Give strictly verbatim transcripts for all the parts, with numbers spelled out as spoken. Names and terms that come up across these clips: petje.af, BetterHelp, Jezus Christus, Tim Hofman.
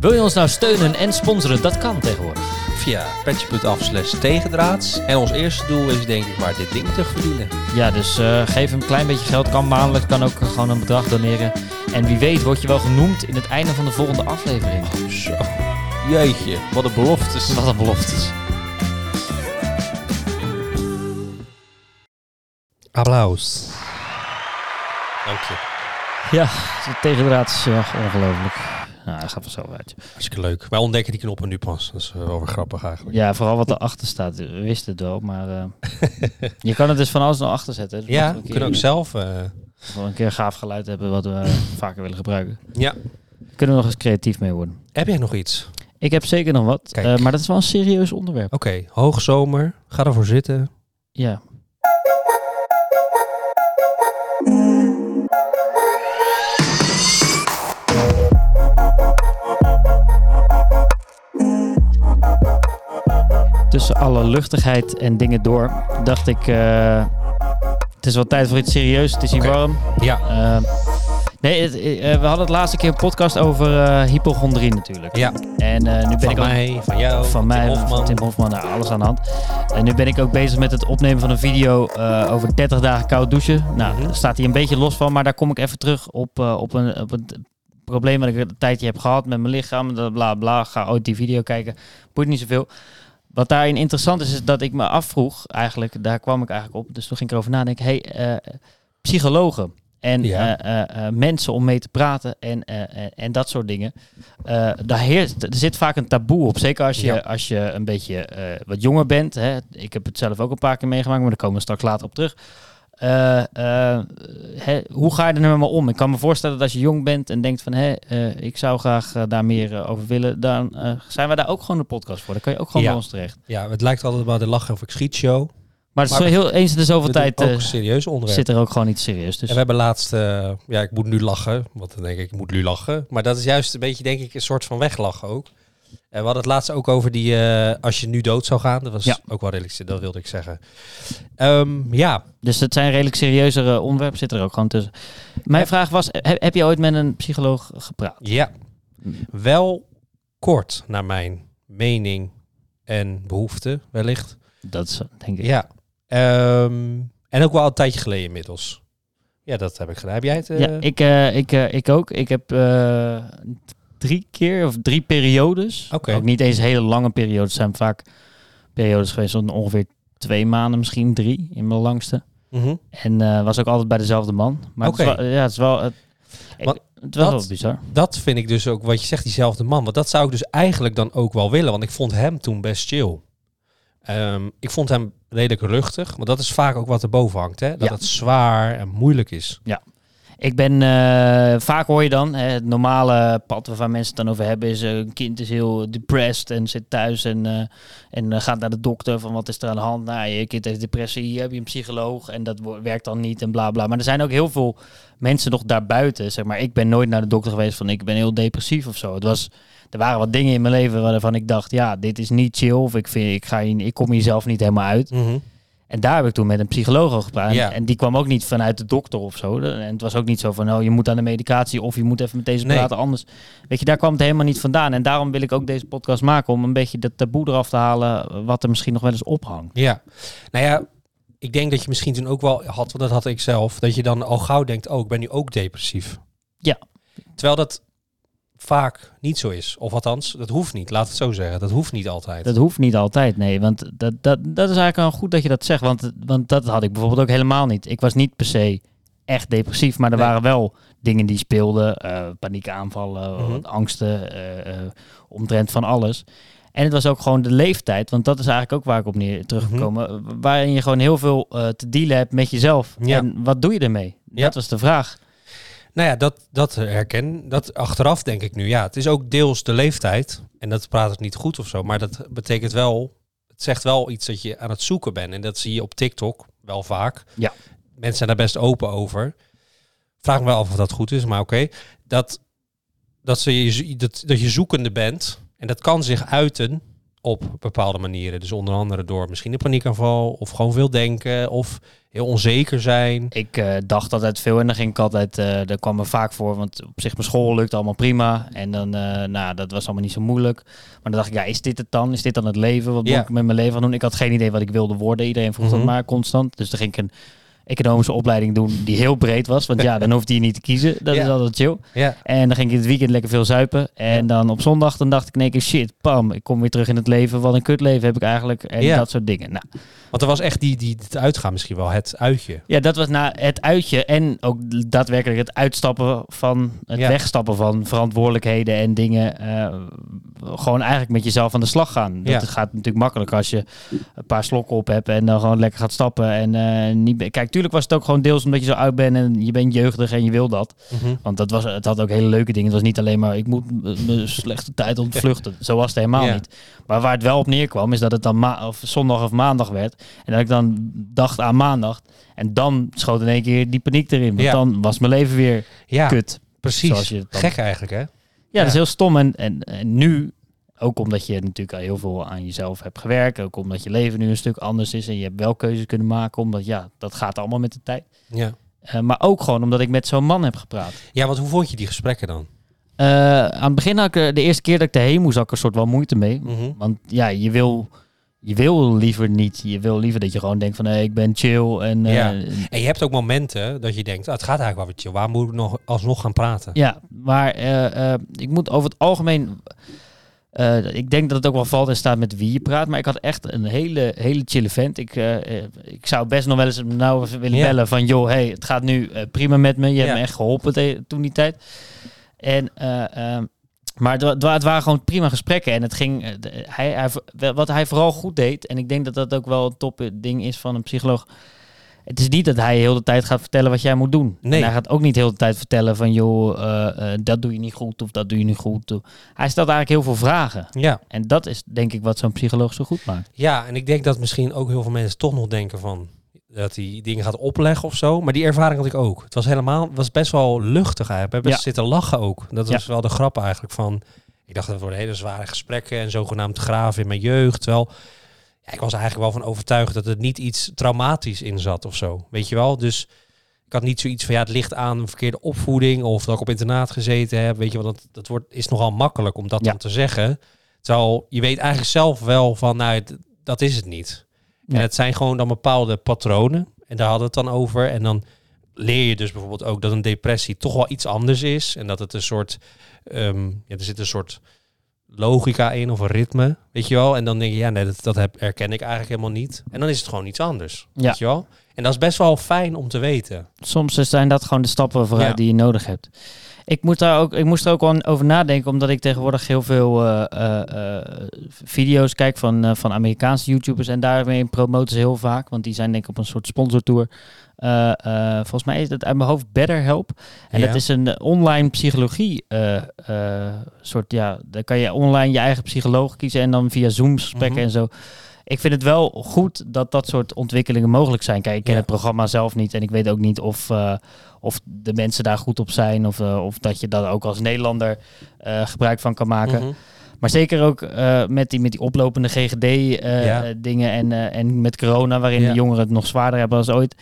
Wil je ons nou steunen en sponsoren? Dat kan tegenwoordig. Via petje.af slash tegendraads. En ons eerste doel is denk ik maar dit ding te verdienen. Ja, dus uh, geef een klein beetje geld. Kan maandelijk, kan ook gewoon een bedrag doneren. En wie weet word je wel genoemd in het einde van de volgende aflevering. Oh, zo. Jeetje, wat een beloftes. Wat een beloftes. Applaus. Dank je. Ja, tegendraad is echt ongelooflijk. Nou, dat gaat vanzelf uit. Hartstikke leuk. Wij ontdekken die knoppen nu pas. Dat is wel weer grappig eigenlijk. Ja, vooral wat erachter staat. We wisten het wel, maar... Uh, je kan het dus van alles naar achter zetten. Dus ja, we kunnen ook zelf... Uh... Wel een keer een gaaf geluid hebben wat we vaker willen gebruiken. Ja. Kunnen we nog eens creatief mee worden. Heb jij nog iets? Ik heb zeker nog wat. Uh, maar dat is wel een serieus onderwerp. Oké, okay, hoogzomer. Ga ervoor zitten. Ja. Tussen alle luchtigheid en dingen door dacht ik, uh, het is wel tijd voor iets serieus. Het is hier okay. warm. Ja. Uh, nee, het, uh, we hadden het laatste keer een podcast over uh, hypochondrie natuurlijk. Ja. En uh, nu ben van ik ook, mij, van jou, van mij, Tim Hofman, Tim Hofman nou, alles aan de hand. En nu ben ik ook bezig met het opnemen van een video uh, over dertig dagen koud douchen. Nou, mm-hmm. daar staat hij een beetje los van, maar daar kom ik even terug op, uh, op een. Op een probleem dat ik een tijdje heb gehad met mijn lichaam, bla bla bla, ga ooit die video kijken, boeit niet zoveel. Wat daarin interessant is, is dat ik me afvroeg, eigenlijk, daar kwam ik eigenlijk op, dus toen ging ik erover nadenken, hey, uh, psychologen en ja. uh, uh, uh, mensen om mee te praten en, uh, uh, en dat soort dingen, uh, daar heerst, er zit vaak een taboe op, zeker als je, ja. als je een beetje uh, wat jonger bent, hè. Ik heb het zelf ook een paar keer meegemaakt, maar daar komen we straks later op terug. Uh, uh, he, hoe ga je er nou maar om? Ik kan me voorstellen dat als je jong bent en denkt van... Hé, uh, ik zou graag uh, daar meer uh, over willen... dan uh, zijn we daar ook gewoon de podcast voor. Dan kan je ook gewoon ja. bij ons terecht. Ja, het lijkt altijd wel de lachen of ik schiet show. Maar, maar het is heel eens in de zoveel tijd ook serieus onderwerp. Zit er ook gewoon iets serieus tussen. En we hebben laatst... Uh, ja, ik moet nu lachen. Want dan denk ik, ik moet nu lachen. Maar dat is juist een beetje, denk ik, een soort van weglachen ook. En we hadden het laatst ook over die... Uh, als je nu dood zou gaan. Dat was ja. ook wel redelijk, dat wilde ik zeggen. Um, ja. Dus het zijn redelijk serieuzere onderwerpen. Zit er ook gewoon tussen. Mijn ja. vraag was, heb, heb je ooit met een psycholoog gepraat? Ja. Hm. Wel kort naar mijn mening en behoefte wellicht. Dat is, denk ik. Ja. Um, en ook wel een tijdje geleden inmiddels. Ja, dat heb ik gedaan. Heb jij het? Uh... Ja, ik, uh, ik, uh, ik ook. Ik heb... Uh, Drie keer of drie periodes. Okay. Ook niet eens hele lange periodes. Zijn vaak periodes geweest van ongeveer twee maanden, misschien drie in mijn langste. Mm-hmm. En uh, was ook altijd bij dezelfde man. Maar okay. het, is wel, ja, het is wel, het, want het was dat, wel bizar. Dat vind ik dus ook wat je zegt, diezelfde man. Want dat zou ik dus eigenlijk dan ook wel willen. Want ik vond hem toen best chill. Um, ik vond hem redelijk luchtig. Want dat is vaak ook wat er boven hangt. Hè? Dat ja. het zwaar en moeilijk is. Ja. Ik ben, uh, vaak hoor je dan, hè, het normale pad waarvan mensen het dan over hebben is, uh, een kind is heel depressed en zit thuis en, uh, en uh, gaat naar de dokter van wat is er aan de hand. Nou, je kind heeft depressie, hier heb je een psycholoog en dat wo- werkt dan niet en bla bla. Maar er zijn ook heel veel mensen nog daarbuiten, zeg maar. Ik ben nooit naar de dokter geweest van ik ben heel depressief of zo. Het was, er waren wat dingen in mijn leven waarvan ik dacht, ja, dit is niet chill of ik, vind, ik, ga hier, ik kom hier zelf niet helemaal uit. Mm-hmm. En daar heb ik toen met een psycholoog al gepraat. Ja. En die kwam ook niet vanuit de dokter of zo. En het was ook niet zo van, nou, je moet aan de medicatie of je moet even met deze nee. praten, anders. Weet je, daar kwam het helemaal niet vandaan. En daarom wil ik ook deze podcast maken om een beetje dat taboe eraf te halen wat er misschien nog wel eens ophangt. Ja, nou ja, ik denk dat je misschien toen ook wel had, want dat had ik zelf, dat je dan al gauw denkt, oh, ik ben nu ook depressief. Ja. Terwijl dat vaak niet zo is. Of althans, dat hoeft niet. Laat het zo zeggen. Dat hoeft niet altijd. Dat hoeft niet altijd, nee. Want dat, dat, dat is eigenlijk wel goed dat je dat zegt. Want, want dat had ik bijvoorbeeld ook helemaal niet. Ik was niet per se echt depressief. Maar er nee. waren wel dingen die speelden. Uh, paniekaanvallen, mm-hmm. angsten. Uh, uh, omtrent van alles. En het was ook gewoon de leeftijd. Want dat is eigenlijk ook waar ik op neer teruggekomen. Mm-hmm. Waarin je gewoon heel veel uh, te dealen hebt met jezelf. Ja. En wat doe je ermee? Ja. Dat was de vraag. Nou ja, dat, dat herken. Dat achteraf denk ik nu. Ja, het is ook deels de leeftijd. En dat praat ik niet goed of zo. Maar dat betekent wel... Het zegt wel iets dat je aan het zoeken bent. En dat zie je op TikTok wel vaak. Ja. Mensen zijn daar best open over. Vraag me wel af of dat goed is, maar oké. Okay. Dat, dat, dat, dat je zoekende bent. En dat kan zich uiten op bepaalde manieren. Dus onder andere door misschien een paniekaanval. Of gewoon veel denken. Of heel onzeker zijn. Ik uh, dacht altijd veel en dan ging ik altijd, uh, dat kwam me vaak voor, want op zich mijn school lukte allemaal prima. En dan, uh, nou, dat was allemaal niet zo moeilijk. Maar dan dacht ik, ja, is dit het dan? Is dit dan het leven? Wat moet ja. ik met mijn leven gaan doen? Ik had geen idee wat ik wilde worden. Iedereen vroeg mm-hmm. dat maar constant. Dus dan ging ik een economische opleiding doen die heel breed was. Want ja, dan hoefde je niet te kiezen. Dat ja. is altijd chill. Ja. En dan ging ik in het weekend lekker veel zuipen. En ja. dan op zondag dan dacht ik in één keer, shit, pam, ik kom weer terug in het leven. Wat een kutleven heb ik eigenlijk. En ja. dat soort dingen. Nou. Want er was echt die, die het uitgaan misschien wel, het uitje. Ja, dat was na het uitje. En ook daadwerkelijk het uitstappen van, het ja. wegstappen van verantwoordelijkheden en dingen. Uh, gewoon eigenlijk met jezelf aan de slag gaan. Dat ja. gaat natuurlijk makkelijk als je een paar slokken op hebt en dan gewoon lekker gaat stappen. En uh, niet kijk, tuurlijk was het ook gewoon deels omdat je zo oud bent en je bent jeugdig en je wil dat. Mm-hmm. Want dat was, het had ook hele leuke dingen. Het was niet alleen maar, ik moet mijn slechte tijd ontvluchten. Zo was het helemaal ja. niet. Maar waar het wel op neerkwam, is dat het dan ma- of zondag of maandag werd. En dat ik dan dacht aan maandag. En dan schoot in één keer die paniek erin. Want ja. dan was mijn leven weer ja, kut. Precies. Je gek eigenlijk, hè? Ja, ja, dat is heel stom. En, en, en nu, ook omdat je natuurlijk al heel veel aan jezelf hebt gewerkt. Ook omdat je leven nu een stuk anders is. En je hebt wel keuzes kunnen maken. Omdat ja, dat gaat allemaal met de tijd. Ja. Uh, maar ook gewoon omdat ik met zo'n man heb gepraat. Ja, want hoe vond je die gesprekken dan? Uh, aan het begin had ik er, de eerste keer dat ik daarheen moest, had ik er soort wel moeite mee. Mm-hmm. Want ja, je wil... Je wil liever niet. Je wil liever dat je gewoon denkt van hey, ik ben chill. En, uh, ja. en je hebt ook momenten dat je denkt, ah, het gaat eigenlijk wel weer chill. Waar moet ik nog alsnog gaan praten? Ja, maar uh, uh, ik moet over het algemeen... Uh, ik denk dat het ook wel valt en staat met wie je praat. Maar ik had echt een hele, hele chille vent. Ik, uh, ik zou best nog wel eens nou willen ja. bellen van joh, hey, het gaat nu uh, prima met me. Je ja. hebt me echt geholpen te- toen die tijd. En... Uh, um, Maar het waren gewoon prima gesprekken. En het ging. Hij, hij, wat hij vooral goed deed. En ik denk dat dat ook wel een top ding is van een psycholoog. Het is niet dat hij heel de tijd gaat vertellen wat jij moet doen. Nee. En hij gaat ook niet heel de tijd vertellen van joh, uh, uh, dat doe je niet goed of dat doe je niet goed. Hij stelt eigenlijk heel veel vragen. Ja. En dat is denk ik wat zo'n psycholoog zo goed maakt. Ja, en ik denk dat misschien ook heel veel mensen toch nog denken van dat hij dingen gaat opleggen of zo. Maar die ervaring had ik ook. Het was helemaal, het was best wel luchtig eigenlijk. We hebben ja. zitten lachen ook. Dat was ja. wel de grap eigenlijk van... Ik dacht, dat worden hele zware gesprekken en zogenaamd graven in mijn jeugd. Terwijl, ja, ik was eigenlijk wel van overtuigd dat er niet iets traumatisch in zat of zo. Weet je wel? Dus ik had niet zoiets van, ja, het ligt aan een verkeerde opvoeding of dat ik op internaat gezeten heb. Weet je wel, dat, dat wordt, is nogal makkelijk om dat ja. dan te zeggen. Terwijl, je weet eigenlijk zelf wel van, nou, d- dat is het niet. Ja. En het zijn gewoon dan bepaalde patronen. En daar hadden we het dan over. En dan leer je dus bijvoorbeeld ook dat een depressie toch wel iets anders is. En dat het een soort... Um, ja, er zit een soort logica in of een ritme. Weet je wel? En dan denk je, ja, nee, dat, dat heb, herken ik eigenlijk helemaal niet. En dan is het gewoon iets anders. Ja. Weet je wel? En dat is best wel fijn om te weten. Soms zijn dat gewoon de stappen vooruit ja. die je nodig hebt. Ik, moet daar ook, ik moest er ook wel over nadenken, omdat ik tegenwoordig heel veel uh, uh, uh, video's kijk van, uh, van Amerikaanse YouTubers. En daarmee promoten ze heel vaak, want die zijn denk ik op een soort sponsortour. Uh, uh, volgens mij is dat uit mijn hoofd BetterHelp. En ja. dat is een online psychologie uh, uh, soort, ja, daar kan je online je eigen psycholoog kiezen en dan via Zoom gesprekken mm-hmm. en zo. Ik vind het wel goed dat dat soort ontwikkelingen mogelijk zijn. Kijk, ik ken ja. het programma zelf niet en ik weet ook niet of, uh, of de mensen daar goed op zijn. Of, uh, of dat je daar ook als Nederlander uh, gebruik van kan maken. Mm-hmm. Maar zeker ook uh, met, die, met die oplopende G G D-dingen uh, ja. en, uh, en met corona, waarin ja. de jongeren het nog zwaarder hebben dan ooit.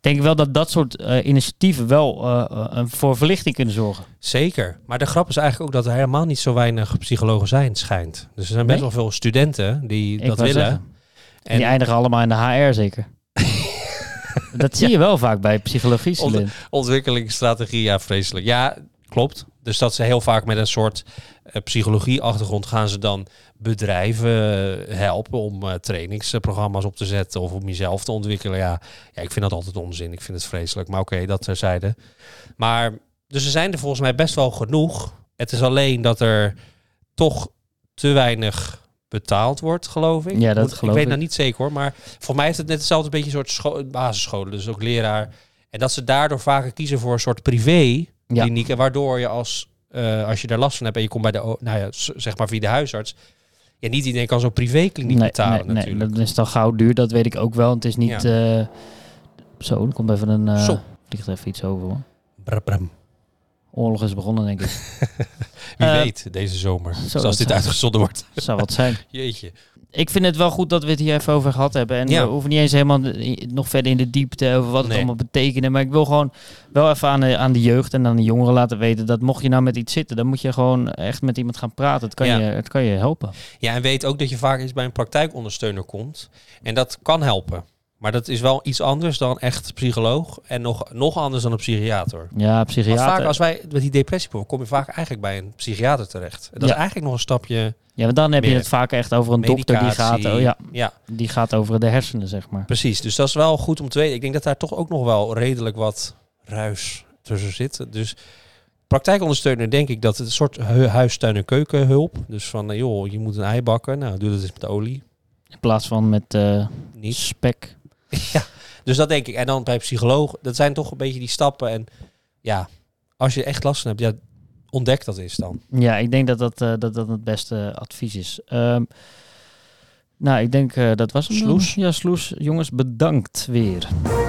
Denk ik wel dat dat soort uh, initiatieven wel uh, uh, voor verlichting kunnen zorgen. Zeker. Maar de grap is eigenlijk ook dat er helemaal niet zo weinig psychologen zijn, schijnt. Dus er zijn best nee? wel veel studenten die ik dat willen. Zeggen. En die eindigen allemaal in de H R zeker. Dat zie je ja. wel vaak bij psychologie. Ont- ontwikkelingsstrategie, ja, vreselijk. Ja, klopt. Dus dat ze heel vaak met een soort uh, psychologie-achtergrond gaan ze dan bedrijven uh, helpen om uh, trainingsprogramma's op te zetten of om jezelf te ontwikkelen. Ja, ja, ik vind dat altijd onzin. Ik vind het vreselijk. Maar oké, okay, dat terzijde. Maar, dus er zijn er volgens mij best wel genoeg. Het is alleen dat er toch te weinig betaald wordt, geloof ik. Ja, dat geloof ik. Ik weet nou niet zeker hoor, maar voor mij is het net hetzelfde beetje een soort scho- basisscholen, dus ook leraar. En dat ze daardoor vaker kiezen voor een soort privé kliniek, ja. waardoor je als, uh, als je daar last van hebt en je komt bij de, nou ja, zeg maar via de huisarts, ja, niet iedereen kan zo'n privékliniek nee, betalen nee, natuurlijk. Nee, dat is dan gauw duur, dat weet ik ook wel. Het is niet... Ja. Uh, zo, er komt even een... Uh, zo. Ligt er even iets over hoor. Bram, bram. Oorlog is begonnen, denk ik. Wie uh, weet, deze zomer. Zo zoals dit zijn. Uitgezonden wordt. Zou wat zijn. Jeetje. Ik vind het wel goed dat we het hier even over gehad hebben. En ja. We hoeven niet eens helemaal nog verder in de diepte over wat nee. het allemaal betekende. Maar ik wil gewoon wel even aan de, aan de jeugd en aan de jongeren laten weten dat mocht je nou met iets zitten, dan moet je gewoon echt met iemand gaan praten. Het kan, ja. je, het kan je helpen. Ja, en weet ook dat je vaak eens bij een praktijkondersteuner komt. En dat kan helpen. Maar dat is wel iets anders dan echt psycholoog. En nog, nog anders dan een psychiater. Ja, psychiater. Want vaak als wij met die depressie komen, kom je vaak eigenlijk bij een psychiater terecht. En dat ja. is eigenlijk nog een stapje. Ja, want dan heb je het vaak echt over een medicatie, dokter die gaat, oh ja, ja. die gaat over de hersenen, zeg maar. Precies, dus dat is wel goed om te weten. Ik denk dat daar toch ook nog wel redelijk wat ruis tussen zit. Dus praktijkondersteuner, denk ik dat het een soort huis, tuin en keukenhulp. Dus van, joh, je moet een ei bakken. Nou, doe dat eens met olie. In plaats van met uh, niet spek. Ja, dus dat denk ik. En dan bij psycholoog, dat zijn toch een beetje die stappen. En ja, als je echt last van hebt, ja, ontdek dat eens dan. Ja, ik denk dat dat, uh, dat, dat het beste advies is. Um, nou, ik denk uh, dat was het. Sloes. Ja, Sloes. Jongens, bedankt weer.